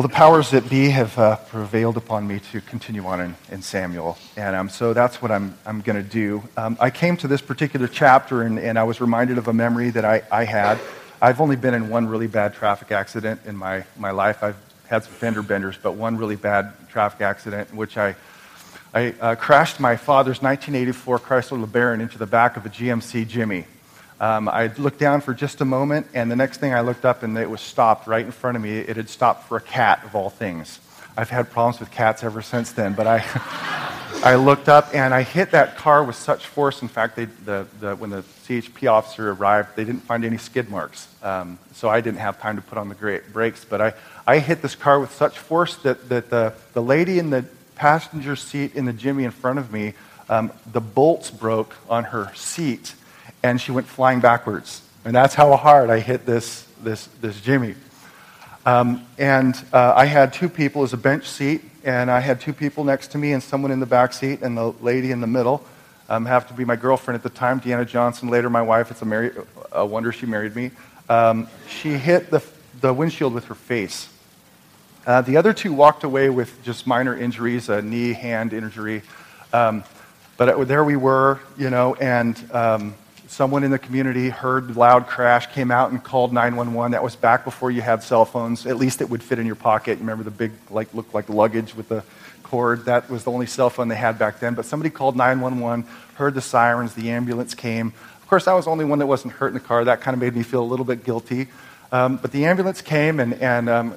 Well, the powers that be have prevailed upon me to continue on in Samuel, and so that's what I'm going to do. I came to this particular chapter, and I was reminded of a memory that I had. I've only been in one really bad traffic accident in my life. I've had some fender benders, but one really bad traffic accident in which I crashed my father's 1984 Chrysler LeBaron into the back of a GMC Jimmy. I looked down for just a moment, and the next thing I looked up, and it was stopped right in front of me. It had stopped for a cat, of all things. I've had problems with cats ever since then, but I I looked up, and I hit that car with such force. In fact, when the CHP officer arrived, they didn't find any skid marks, so I didn't have time to put on the brakes. But I hit this car with such force that the lady in the passenger seat in the Jimmy in front of me, the bolts broke on her seat, and she went flying backwards. And that's how hard I hit this Jimmy. I had two people as a bench seat, and I had two people next to me and someone in the back seat, and the lady in the middle happened to be my girlfriend at the time, Deanna Johnson, later my wife. It's a wonder she married me. She hit the windshield with her face. The other two walked away with just minor injuries, a knee, hand injury. But there we were, and someone in the community heard loud crash, came out and called 911. That was back before you had cell phones. At least it would fit in your pocket. You remember the big, looked like luggage with the cord? That was the only cell phone they had back then. But somebody called 911, heard the sirens, the ambulance came. Of course, I was the only one that wasn't hurt in the car. That kind of made me feel a little bit guilty. But the ambulance came and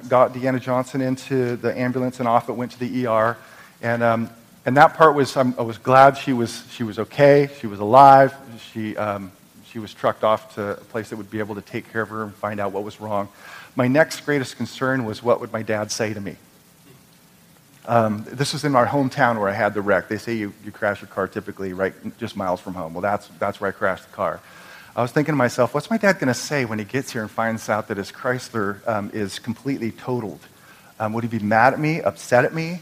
got Deanna Johnson into the ambulance, and off it went to the ER. And that part was, I was glad she was okay, she was alive, she was trucked off to a place that would be able to take care of her and find out what was wrong. My next greatest concern was, what would my dad say to me? This was in our hometown where I had the wreck. They say you crash your car typically right just miles from home. Well, that's where I crashed the car. I was thinking to myself, what's my dad going to say when he gets here and finds out that his Chrysler is completely totaled? Would he be mad at me, upset at me?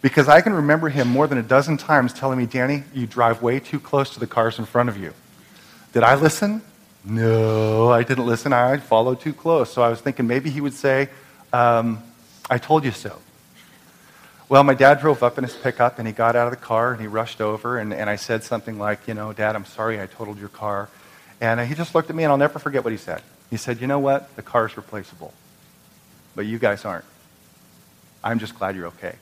Because I can remember him more than a dozen times telling me, "Danny, you drive way too close to the cars in front of you." Did I listen? No, I didn't listen. I followed too close. So I was thinking maybe he would say, "I told you so." Well, my dad drove up in his pickup, and he got out of the car, and he rushed over, and I said something like, "Dad, I'm sorry I totaled your car." And he just looked at me, and I'll never forget what he said. He said, "You know what? The car's replaceable, but you guys aren't. I'm just glad you're okay."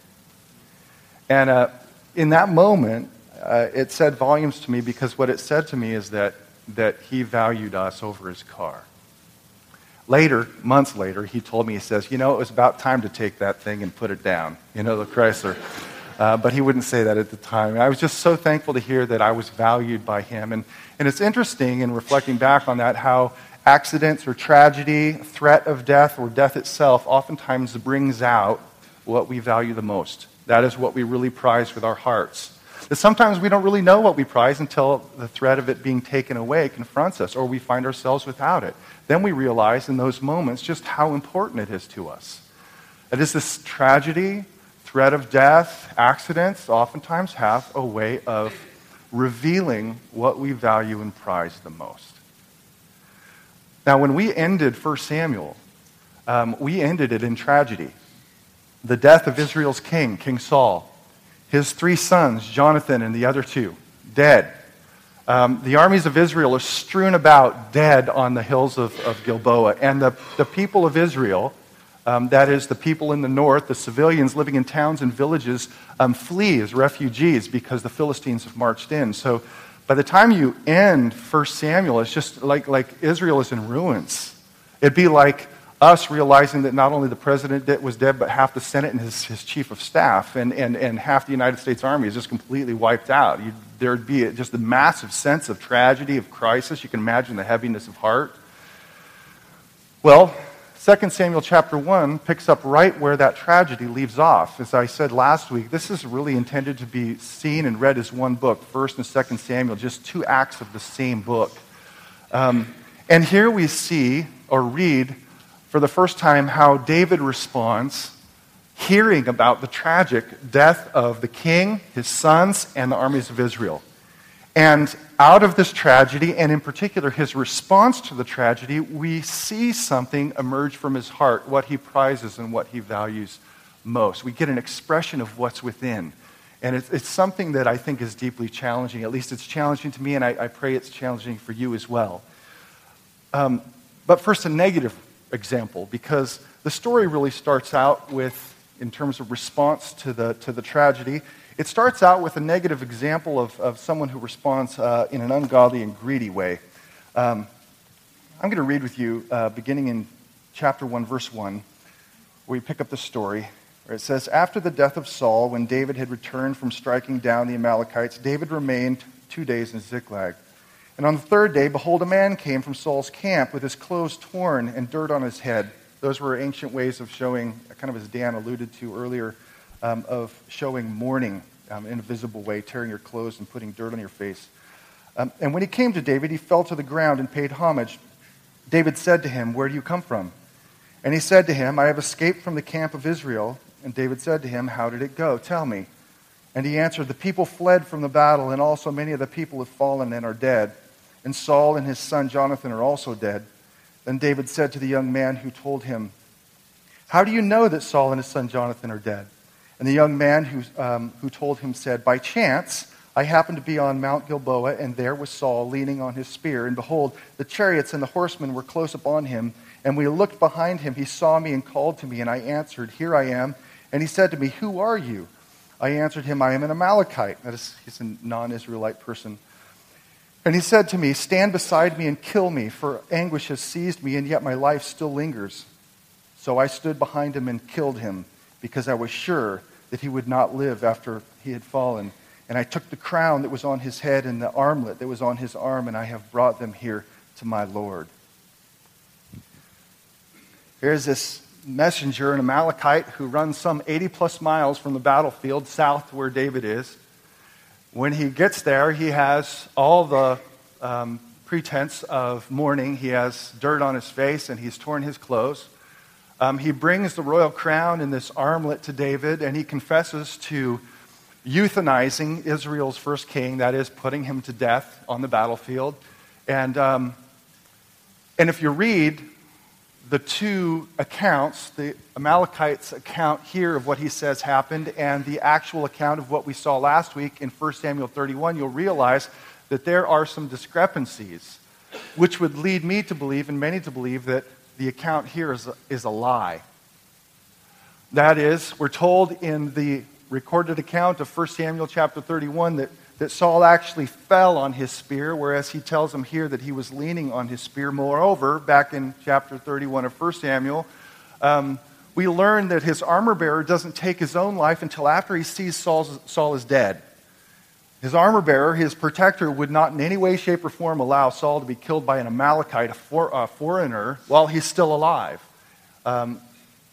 And in that moment, it said volumes to me, because what it said to me is that he valued us over his car. Later, months later, he told me, he says, it was about time to take that thing and put it down, the Chrysler. But he wouldn't say that at the time. I was just so thankful to hear that I was valued by him. And it's interesting, in reflecting back on that, how accidents or tragedy, threat of death, or death itself oftentimes brings out what we value the most. That is what we really prize with our hearts. That sometimes we don't really know what we prize until the threat of it being taken away confronts us, or we find ourselves without it. Then we realize in those moments just how important it is to us. It is this tragedy, threat of death, accidents oftentimes have a way of revealing what we value and prize the most. Now, when we ended 1 Samuel, we ended it in tragedy. The death of Israel's king, King Saul. His 3 sons, Jonathan and the other 2, dead. The armies of Israel are strewn about dead on the hills of Gilboa. And the people of Israel, that is the people in the north, the civilians living in towns and villages, flee as refugees because the Philistines have marched in. So by the time you end 1 Samuel, it's just like Israel is in ruins. It'd be like us realizing that not only the president was dead, but half the Senate and his chief of staff and half the United States Army is just completely wiped out. There'd be just a massive sense of tragedy, of crisis. You can imagine the heaviness of heart. Well, 2 Samuel chapter 1 picks up right where that tragedy leaves off. As I said last week, this is really intended to be seen and read as one book, 1 and 2 Samuel, just 2 acts of the same book. And here we see, or read, for the first time, how David responds, hearing about the tragic death of the king, his sons, and the armies of Israel. And out of this tragedy, and in particular his response to the tragedy, we see something emerge from his heart, what he prizes and what he values most. We get an expression of what's within. And it's something that I think is deeply challenging. At least it's challenging to me, and I pray it's challenging for you as well. But first, a negative example, because the story really starts out with, in terms of response to the tragedy, it starts out with a negative example of someone who responds in an ungodly and greedy way. I'm going to read with you, beginning in chapter 1, verse 1, where we pick up the story, where it says, "After the death of Saul, when David had returned from striking down the Amalekites, David remained 2 days in Ziklag. And on the third day, behold, a man came from Saul's camp with his clothes torn and dirt on his head." Those were ancient ways of showing, kind of as Dan alluded to earlier, of showing mourning in a visible way, tearing your clothes and putting dirt on your face. And when he came to David, he fell to the ground and paid homage. David said to him, "Where do you come from?" And he said to him, "I have escaped from the camp of Israel." And David said to him, "How did it go? Tell me." And he answered, "The people fled from the battle, and also many of the people have fallen and are dead. And Saul and his son Jonathan are also dead." Then David said to the young man who told him, "How do you know that Saul and his son Jonathan are dead?" And the young man who told him said, "By chance, I happened to be on Mount Gilboa, and there was Saul leaning on his spear. And behold, the chariots and the horsemen were close upon him. And we looked behind him. He saw me and called to me, and I answered, 'Here I am.' And he said to me, 'Who are you?' I answered him, 'I am an Amalekite.'" That is, he's a non-Israelite person. "And he said to me, 'Stand beside me and kill me, for anguish has seized me, and yet my life still lingers.' So I stood behind him and killed him, because I was sure that he would not live after he had fallen. And I took the crown that was on his head and the armlet that was on his arm, and I have brought them here to my Lord." Here's this messenger, an Amalekite, who runs some 80-plus miles from the battlefield south to where David is. When he gets there, he has all the pretense of mourning. He has dirt on his face, and he's torn his clothes. He brings the royal crown and this armlet to David, and he confesses to euthanizing Israel's first king, that is, putting him to death on the battlefield. And if you read the two accounts, the Amalekite's account here of what he says happened and the actual account of what we saw last week in 1 Samuel 31, you'll realize that there are some discrepancies, which would lead me to believe, and many to believe, that the account here is a lie. That is, we're told in the recorded account of 1 Samuel chapter 31 that Saul actually fell on his spear, whereas he tells him here that he was leaning on his spear. Moreover, back in chapter 31 of 1 Samuel, we learn that his armor-bearer doesn't take his own life until after he sees Saul is dead. His armor-bearer, his protector, would not in any way, shape, or form allow Saul to be killed by an Amalekite, a foreigner, while he's still alive.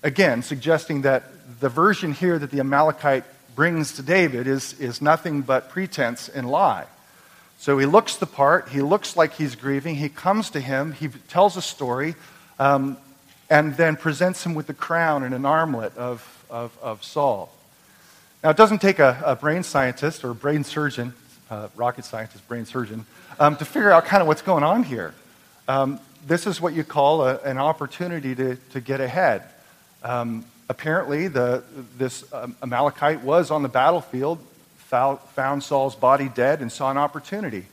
Again, suggesting that the version here that the Amalekite brings to David is nothing but pretense and lie. So he looks the part. He looks like he's grieving. He comes to him. He tells a story, and then presents him with the crown and an armlet of Saul. Now, it doesn't take a brain scientist or a brain surgeon, rocket scientist, brain surgeon, to figure out kind of what's going on here. This is what you call an opportunity to get ahead. Apparently, this Amalekite was on the battlefield, found Saul's body dead, and saw an opportunity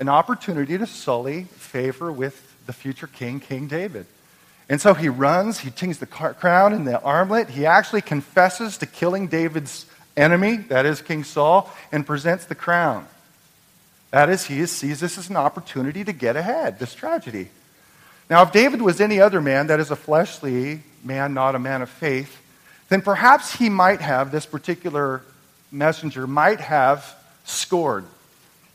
to sully favor with the future king, King David. And so he runs, he takes the crown and the armlet, he actually confesses to killing David's enemy, that is King Saul, and presents the crown. That is, he sees this as an opportunity to get ahead, this tragedy. Now, if David was any other man, that is a fleshly man, not a man of faith, then perhaps he might have, this particular messenger, might have scored.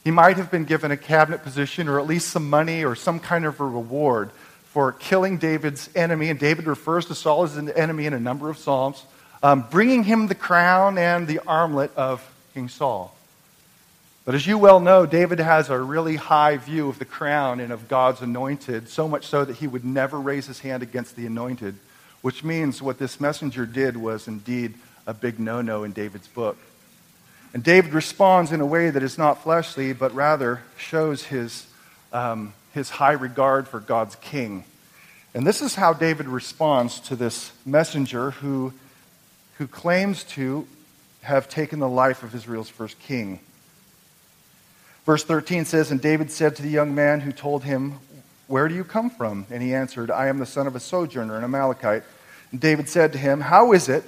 He might have been given a cabinet position or at least some money or some kind of a reward for killing David's enemy. And David refers to Saul as an enemy in a number of Psalms, bringing him the crown and the armlet of King Saul. But as you well know, David has a really high view of the crown and of God's anointed, so much so that he would never raise his hand against the anointed, which means what this messenger did was indeed a big no-no in David's book. And David responds in a way that is not fleshly, but rather shows his high regard for God's king. And this is how David responds to this messenger who claims to have taken the life of Israel's first king. Verse 13 says, "And David said to the young man who told him, 'Where do you come from?' And he answered, 'I am the son of a sojourner, an Amalekite.' And David said to him, 'How is it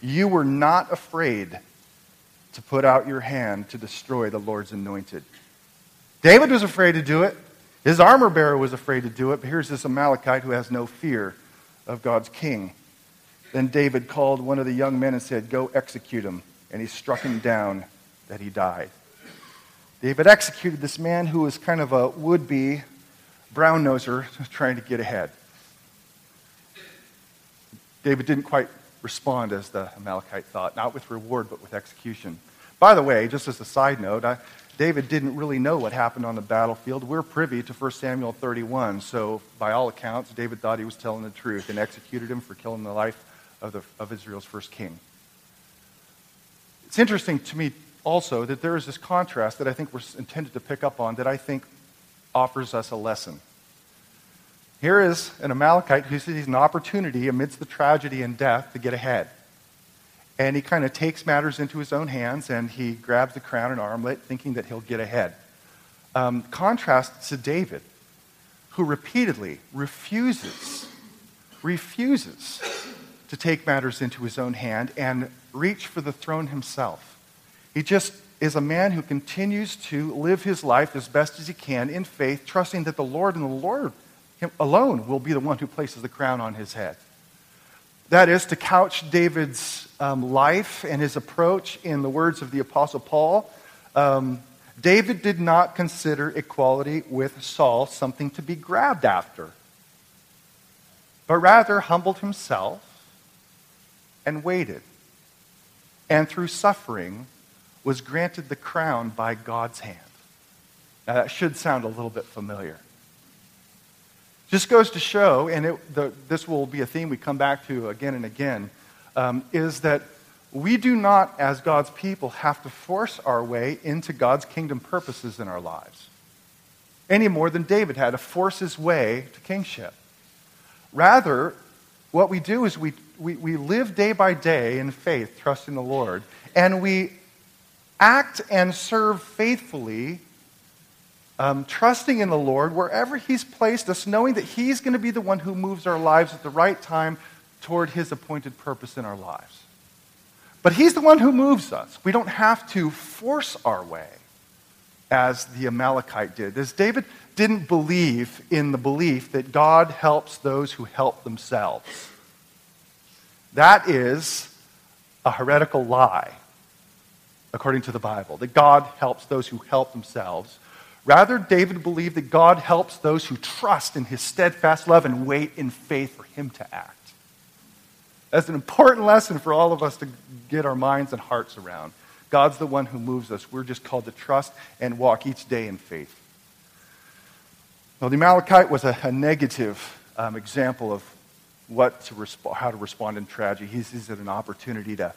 you were not afraid to put out your hand to destroy the Lord's anointed?'" David was afraid to do it. His armor bearer was afraid to do it. But here's this Amalekite who has no fear of God's king. Then David called one of the young men and said, "Go execute him." And he struck him down that he died. David executed this man who was kind of a would-be brown-noser trying to get ahead. David didn't quite respond as the Amalekite thought, not with reward, but with execution. By the way, just as a side note, David didn't really know what happened on the battlefield. We're privy to 1 Samuel 31, so by all accounts, David thought he was telling the truth and executed him for killing the life of Israel's first king. It's interesting to me also that there is this contrast that I think we're intended to pick up on that I think offers us a lesson. Here is an Amalekite who sees an opportunity amidst the tragedy and death to get ahead. And he kind of takes matters into his own hands, and he grabs the crown and armlet, thinking that he'll get ahead. Contrast to David, who repeatedly refuses to take matters into his own hand and reach for the throne himself. He just is a man who continues to live his life as best as he can in faith, trusting that the Lord and the Lord Him alone will be the one who places the crown on his head. That is to couch David's life and his approach in the words of the Apostle Paul. David did not consider equality with Saul something to be grabbed after, but rather humbled himself and waited, and through suffering was granted the crown by God's hand. Now that should sound a little bit familiar. Just goes to show, and this will be a theme we come back to again and again, is that we do not, as God's people, have to force our way into God's kingdom purposes in our lives, any more than David had to force his way to kingship. Rather, what we do is we live day by day in faith, trusting the Lord, and we act and serve faithfully, trusting in the Lord wherever he's placed us, knowing that he's going to be the one who moves our lives at the right time toward his appointed purpose in our lives. But he's the one who moves us. We don't have to force our way as the Amalekite did. As David didn't believe in the belief that God helps those who help themselves. That is a heretical lie, according to the Bible, that God helps those who help themselves. Rather, David believed that God helps those who trust in his steadfast love and wait in faith for him to act. That's an important lesson for all of us to get our minds and hearts around. God's the one who moves us. We're just called to trust and walk each day in faith. Now, the Amalekite was a negative example of how to respond in tragedy. He sees it an opportunity to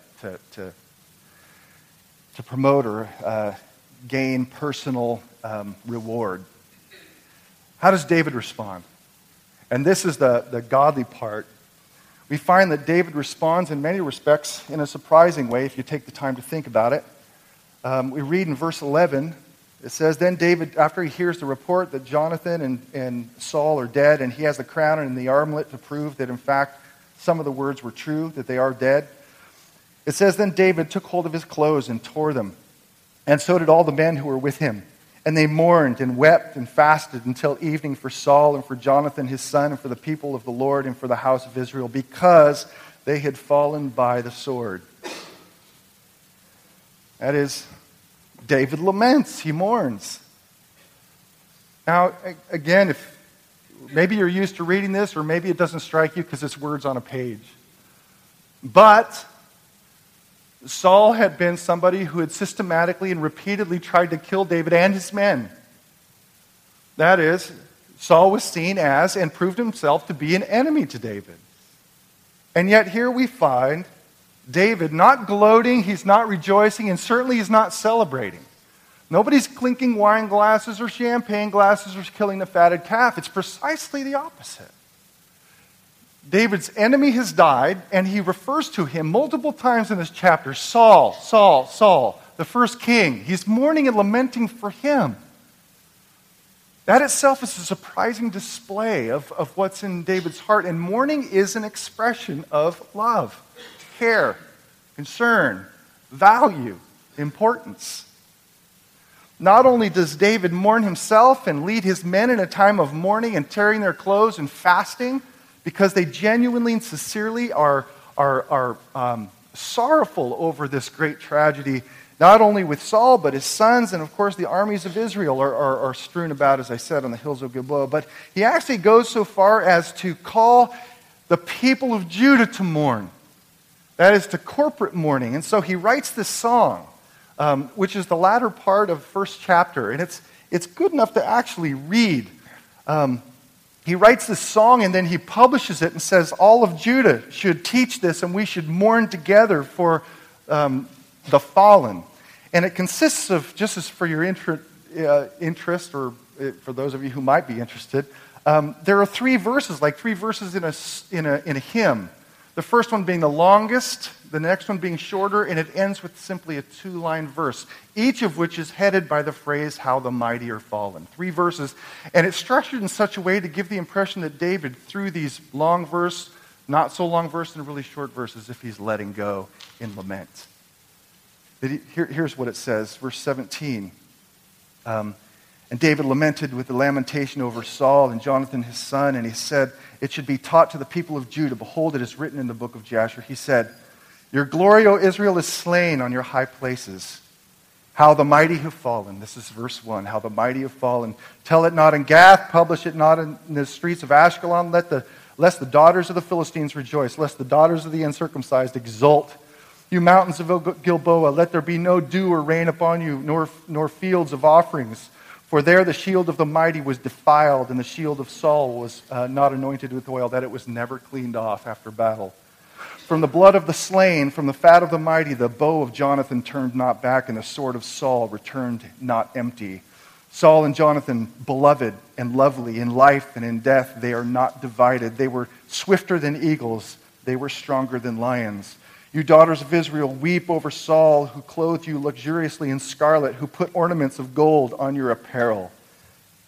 promote or gain personal reward. How does David respond? And this is the godly part. We find that David responds in many respects in a surprising way if you take the time to think about it. We read in verse 11, it says, "Then David, after he hears the report that Jonathan and Saul are dead, and he has the crown and the armlet to prove that in fact some of the words were true, that they are dead." It says, "Then David took hold of his clothes and tore them, and so did all the men who were with him. And they mourned and wept and fasted until evening for Saul and for Jonathan his son and for the people of the Lord and for the house of Israel, because they had fallen by the sword." That is, David laments, he mourns. Now, again, if maybe you're used to reading this, or maybe it doesn't strike you because it's words on a page. But Saul had been somebody who had systematically and repeatedly tried to kill David and his men. That is, Saul was seen as and proved himself to be an enemy to David. And yet here we find David, not gloating, he's not rejoicing, and certainly he's not celebrating. Nobody's clinking wine glasses or champagne glasses or killing the fatted calf. It's precisely the opposite. David's enemy has died, and he refers to him multiple times in this chapter. Saul, Saul, Saul, the first king. He's mourning and lamenting for him. That itself is a surprising display of what's in David's heart, and mourning is an expression of love, care, concern, value, importance. Not only does David mourn himself and lead his men in a time of mourning and tearing their clothes and fasting, because they genuinely and sincerely are sorrowful over this great tragedy, not only with Saul, but his sons, and of course the armies of Israel are strewn about, as I said, on the hills of Gilboa. But he actually goes so far as to call the people of Judah to mourn. That is, to corporate mourning. And so he writes this song, which is the latter part of first chapter, and it's good enough to actually read. He writes this song and then he publishes it and says, all of Judah should teach this and we should mourn together for the fallen. And it consists of, just as for your interest, or for those of you who might be interested, there are three verses in a hymn. The first one being the longest, the next one being shorter, and it ends with simply a two-line verse, each of which is headed by the phrase, how the mighty are fallen. Three verses, and it's structured in such a way to give the impression that David, through these long verse, not so long verse, and really short verses, if he's letting go in lament. Here's what it says, verse 17. And David lamented with the lamentation over Saul and Jonathan his son, and he said, it should be taught to the people of Judah. Behold, it is written in the book of Jasher. He said, your glory, O Israel, is slain on your high places. How the mighty have fallen. This is verse 1. How the mighty have fallen. Tell it not in Gath. Publish it not in the streets of Ashkelon. Lest the daughters of the Philistines rejoice. Lest the daughters of the uncircumcised exult. You mountains of Gilboa, let there be no dew or rain upon you, nor fields of offerings. For there the shield of the mighty was defiled, and the shield of Saul was not anointed with oil, that it was never cleaned off after battle. From the blood of the slain, from the fat of the mighty, the bow of Jonathan turned not back, and the sword of Saul returned not empty. Saul and Jonathan, beloved and lovely, in life and in death, they are not divided. They were swifter than eagles. They were stronger than lions. You daughters of Israel, weep over Saul, who clothed you luxuriously in scarlet, who put ornaments of gold on your apparel.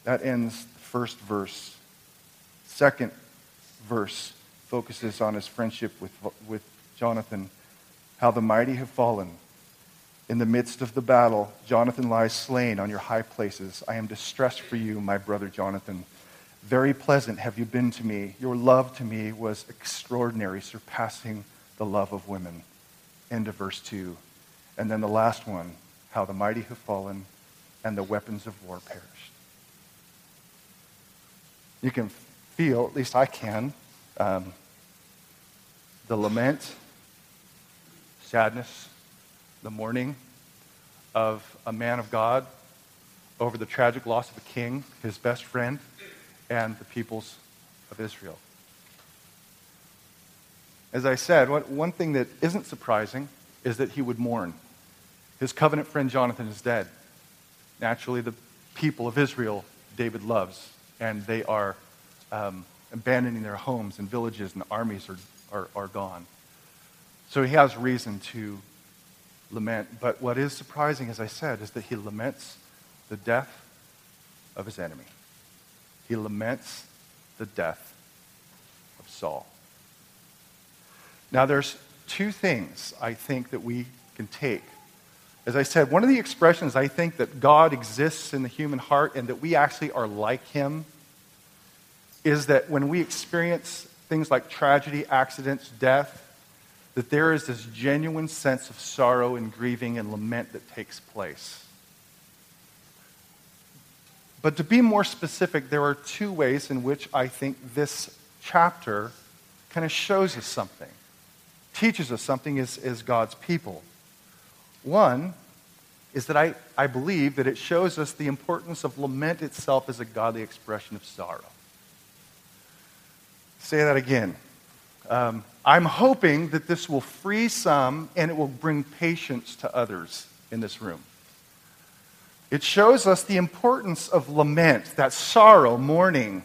That ends the first verse. Second verse focuses on his friendship with Jonathan. How the mighty have fallen. In the midst of the battle, Jonathan lies slain on your high places. I am distressed for you, my brother Jonathan. Very pleasant have you been to me. Your love to me was extraordinary, surpassing the love of women. End of verse 2. And then the last one, how the mighty have fallen and the weapons of war perished. You can feel, at least I can, the lament, sadness, the mourning of a man of God over the tragic loss of a king, his best friend, and the peoples of Israel. As I said, one thing that isn't surprising is that he would mourn. His covenant friend Jonathan is dead. Naturally, the people of Israel David loves, and they are abandoning their homes and villages, and armies are gone. So he has reason to lament. But what is surprising, as I said, is that he laments the death of his enemy. He laments the death of Saul. Now, there's two things I think that we can take. As I said, one of the expressions I think that God exists in the human heart and that we actually are like him is that when we experience things like tragedy, accidents, death, that there is this genuine sense of sorrow and grieving and lament that takes place. But to be more specific, there are two ways in which I think this chapter kind of shows us something, teaches us something as God's people. One is that I believe that it shows us the importance of lament itself as a godly expression of sorrow. Say that again. I'm hoping that this will free some and it will bring patience to others in this room. It shows us the importance of lament, that sorrow, mourning,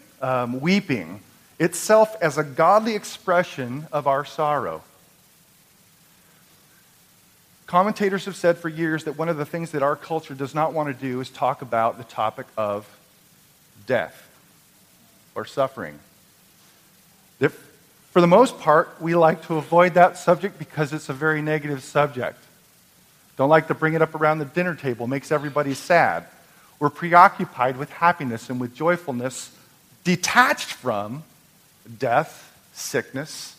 weeping, itself as a godly expression of our sorrow. Commentators have said for years that one of the things that our culture does not want to do is talk about the topic of death or suffering. For the most part, we like to avoid that subject because it's a very negative subject. Don't like to bring it up around the dinner table. Makes everybody sad. We're preoccupied with happiness and with joyfulness, detached from death, sickness,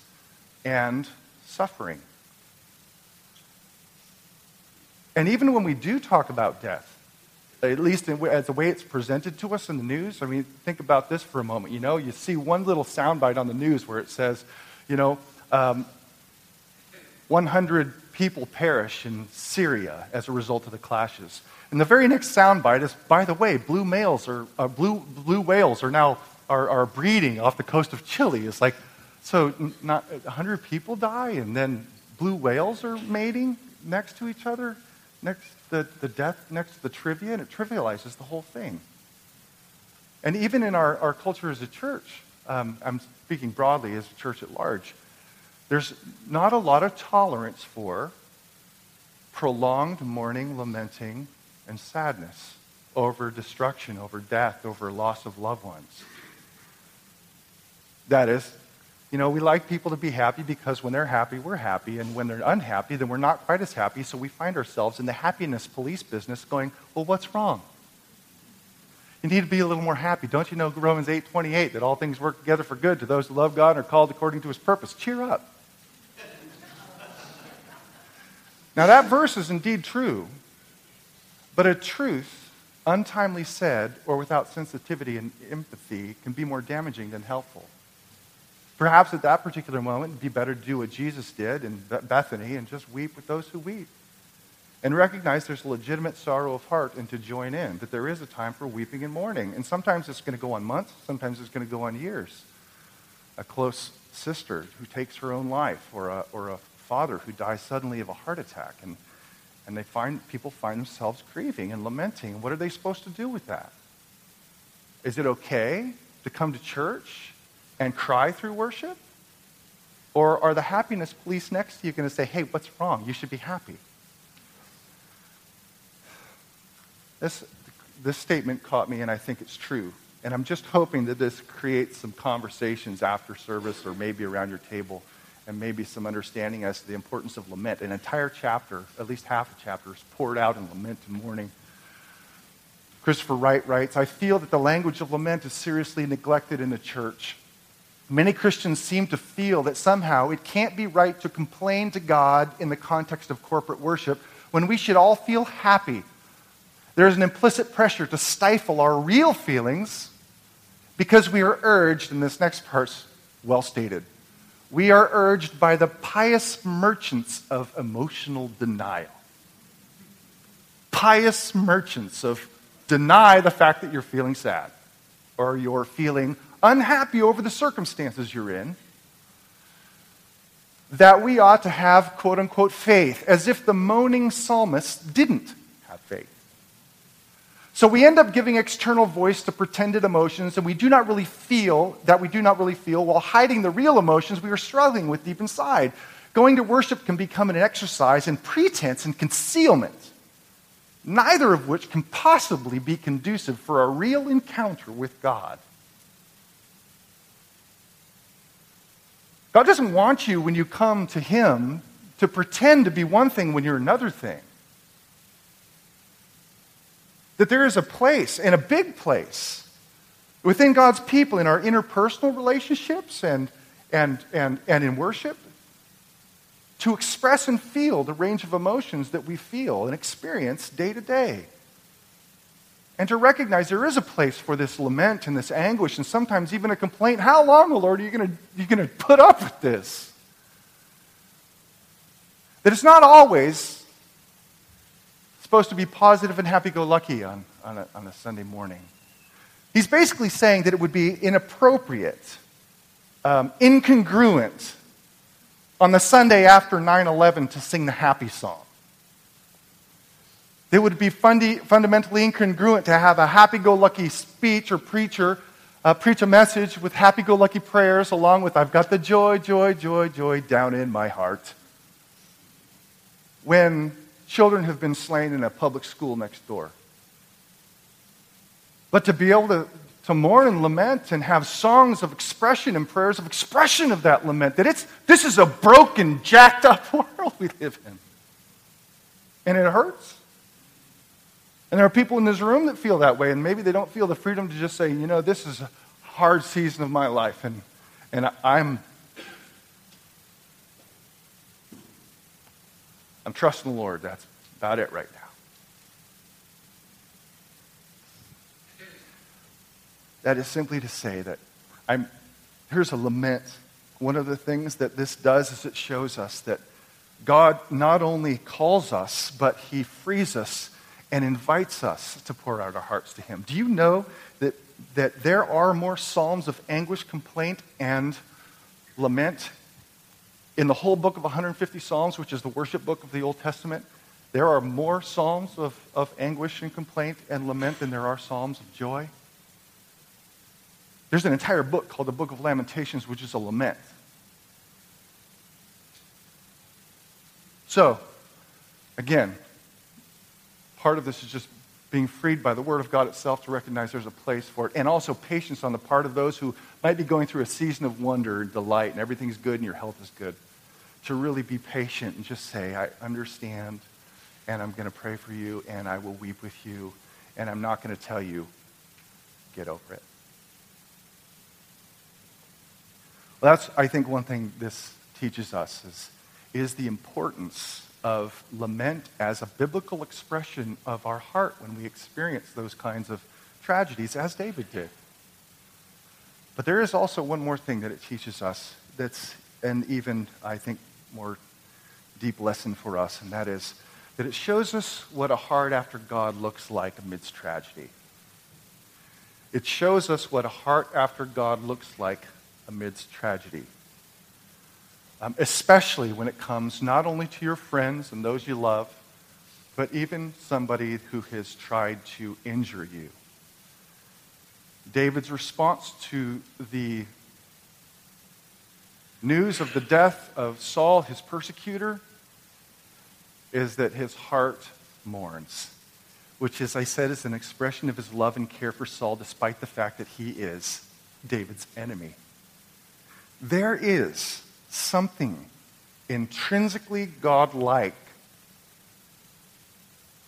and suffering. And even when we do talk about death, at least as the way it's presented to us in the news, I mean, think about this for a moment. You know, you see one little soundbite on the news where it says, 100 people perish in Syria as a result of the clashes. And the very next soundbite is, by the way, blue whales are now are breeding off the coast of Chile. It's like, so not 100 people die and then blue whales are mating next to each other? The death next to the trivia, and it trivializes the whole thing. And even in our culture as a church, I'm speaking broadly as a church at large, there's not a lot of tolerance for prolonged mourning, lamenting, and sadness over destruction, over death, over loss of loved ones. That is, we like people to be happy because when they're happy, we're happy. And when they're unhappy, then we're not quite as happy. So we find ourselves in the happiness police business going, well, what's wrong? You need to be a little more happy. Don't you know Romans 8:28, that all things work together for good to those who love God and are called according to his purpose? Cheer up. Now that verse is indeed true. But a truth untimely said or without sensitivity and empathy can be more damaging than helpful. Perhaps at that particular moment, it would be better to do what Jesus did in Bethany and just weep with those who weep. And recognize there's legitimate sorrow of heart and to join in, that there is a time for weeping and mourning. And sometimes it's going to go on months, sometimes it's going to go on years. A close sister who takes her own life, or a father who dies suddenly of a heart attack. And people find themselves grieving and lamenting. What are they supposed to do with that? Is it okay to come to church and cry through worship? Or are the happiness police next to you going to say, hey, what's wrong? You should be happy. This statement caught me, and I think it's true. And I'm just hoping that this creates some conversations after service or maybe around your table and maybe some understanding as to the importance of lament. An entire chapter, at least half a chapter, is poured out in lament and mourning. Christopher Wright writes, I feel that the language of lament is seriously neglected in the church. Many Christians seem to feel that somehow it can't be right to complain to God in the context of corporate worship when we should all feel happy. There is an implicit pressure to stifle our real feelings because we are urged, and this next part's well stated, we are urged by the pious merchants of emotional denial. Pious merchants of deny the fact that you're feeling sad or you're feeling unhappy over the circumstances you're in, that we ought to have, quote-unquote, faith, as if the moaning psalmist didn't have faith. So we end up giving external voice to pretended emotions, and we do not really feel, while hiding the real emotions we are struggling with deep inside. Going to worship can become an exercise in pretense and concealment, neither of which can possibly be conducive for a real encounter with God. God doesn't want you, when you come to him, to pretend to be one thing when you're another thing. That there is a place, and a big place, within God's people, in our interpersonal relationships and in worship, to express and feel the range of emotions that we feel and experience day to day. And to recognize there is a place for this lament and this anguish and sometimes even a complaint. How long, O Lord, are you going to put up with this? That it's not always supposed to be positive and happy-go-lucky on a Sunday morning. He's basically saying that it would be inappropriate, incongruent on the Sunday after 9/11 to sing the happy song. It would be fundamentally incongruent to have a happy-go-lucky speech or preach a message with happy-go-lucky prayers along with, I've got the joy, joy, joy, joy down in my heart, when children have been slain in a public school next door. But to be able to mourn and lament and have songs of expression and prayers of expression of that lament, that this is a broken, jacked-up world we live in. And it hurts. And there are people in this room that feel that way, and maybe they don't feel the freedom to just say, you know, this is a hard season of my life, and I'm trusting the Lord. That's about it right now. That is simply to say that here's a lament. One of the things that this does is it shows us that God not only calls us, but he frees us and invites us to pour out our hearts to him. Do you know that there are more psalms of anguish, complaint, and lament in the whole book of 150 psalms, which is the worship book of the Old Testament? There are more psalms of anguish and complaint and lament than there are psalms of joy. There's an entire book called the Book of Lamentations, which is a lament. So, again, part of this is just being freed by the Word of God itself to recognize there's a place for it, and also patience on the part of those who might be going through a season of wonder and delight, and everything's good and your health is good, to really be patient and just say, I understand, and I'm going to pray for you, and I will weep with you, and I'm not going to tell you, get over it. Well, that's, I think, one thing this teaches us is the importance of lament as a biblical expression of our heart when we experience those kinds of tragedies, as David did. But there is also one more thing that it teaches us that's an even, I think, more deep lesson for us, and that is that it shows us what a heart after God looks like amidst tragedy. It shows us what a heart after God looks like amidst tragedy. Especially when it comes not only to your friends and those you love, but even somebody who has tried to injure you. David's response to the news of the death of Saul, his persecutor, is that his heart mourns, which, as I said, is an expression of his love and care for Saul, despite the fact that he is David's enemy. There is something intrinsically godlike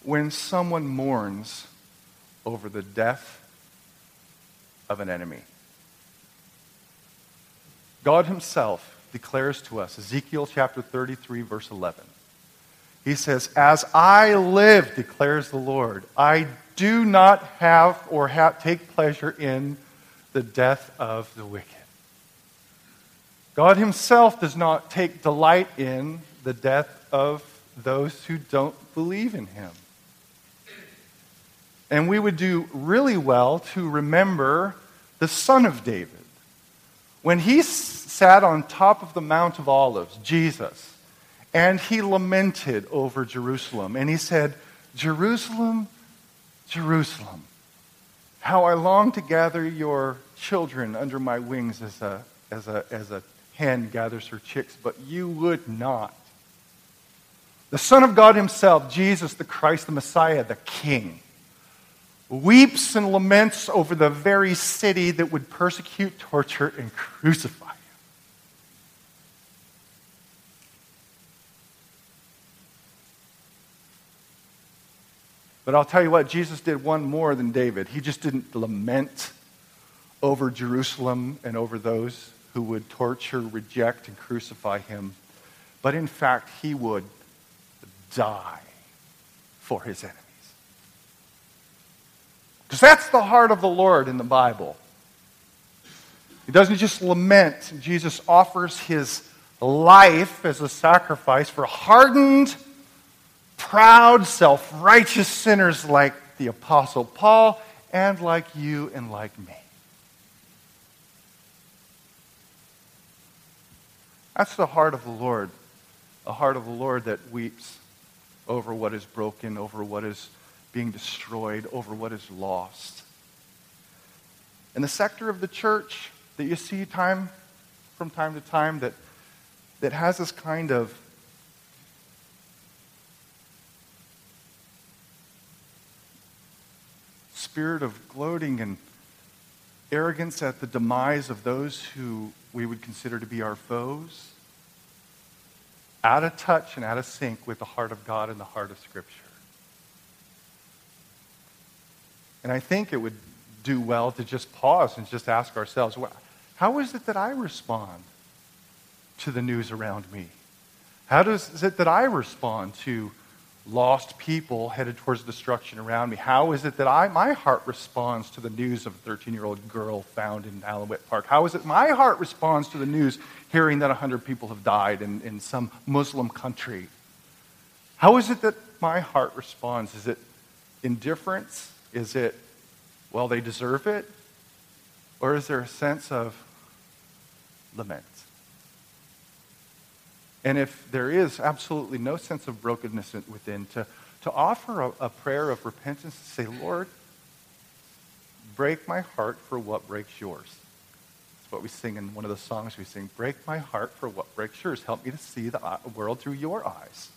when someone mourns over the death of an enemy. God himself declares to us, Ezekiel chapter 33, verse 11. He says, as I live, declares the Lord, I do not have or take pleasure in the death of the wicked. God himself does not take delight in the death of those who don't believe in him. And we would do really well to remember the son of David. When he sat on top of the Mount of Olives, Jesus, and he lamented over Jerusalem, and he said, Jerusalem, Jerusalem, how I long to gather your children under my wings as a hen gathers her chicks, but you would not. The Son of God himself, Jesus, the Christ, the Messiah, the King, weeps and laments over the very city that would persecute, torture, and crucify him. But I'll tell you what, Jesus did one more than David. He just didn't lament over Jerusalem and over those who would torture, reject, and crucify him. But in fact, he would die for his enemies. Because that's the heart of the Lord in the Bible. He doesn't just lament. Jesus offers his life as a sacrifice for hardened, proud, self-righteous sinners like the Apostle Paul and like you and like me. That's the heart of the Lord, a heart of the Lord that weeps over what is broken, over what is being destroyed, over what is lost. And the sector of the church that you see from time to time that has this kind of spirit of gloating and arrogance at the demise of those who we would consider to be our foes, out of touch and out of sync with the heart of God and the heart of Scripture. And I think it would do well to just pause and just ask ourselves, well, how is it that I respond to the news around me? How is it that I respond to lost people headed towards destruction around me? How is it that my heart responds to the news of a 13-year-old girl found in Alouette Park? How is it my heart responds to the news hearing that 100 people have died in some Muslim country? How is it that my heart responds? Is it indifference? Is it, well, they deserve it? Or is there a sense of lament? And if there is absolutely no sense of brokenness within, to offer a prayer of repentance and say, Lord, break my heart for what breaks yours. That's what we sing in one of the songs we sing, break my heart for what breaks yours. Help me to see the world through your eyes.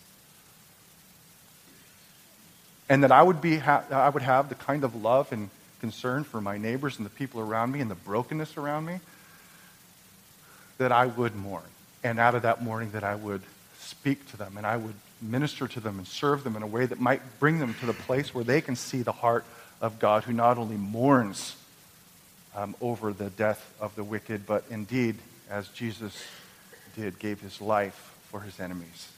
And that I would have the kind of love and concern for my neighbors and the people around me and the brokenness around me that I would mourn. And out of that mourning that I would speak to them and I would minister to them and serve them in a way that might bring them to the place where they can see the heart of God, who not only mourns over the death of the wicked, but indeed, as Jesus did, gave his life for his enemies.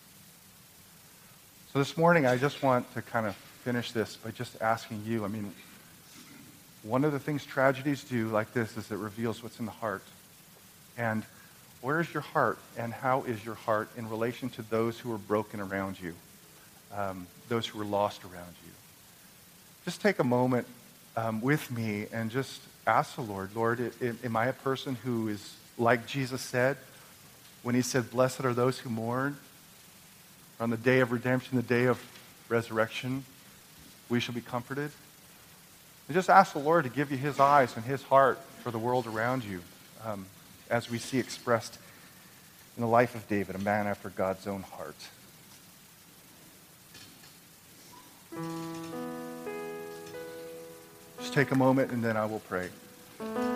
So this morning, I just want to kind of finish this by just asking you, I mean, one of the things tragedies do like this is it reveals what's in the heart. And where is your heart, and how is your heart in relation to those who are broken around you, those who are lost around you? Just take a moment with me and just ask the Lord, Lord, am I a person who is like Jesus said when he said, blessed are those who mourn? On the day of redemption, the day of resurrection, we shall be comforted. And just ask the Lord to give you his eyes and his heart for the world around you. As we see expressed in the life of David, a man after God's own heart. Just take a moment and then I will pray.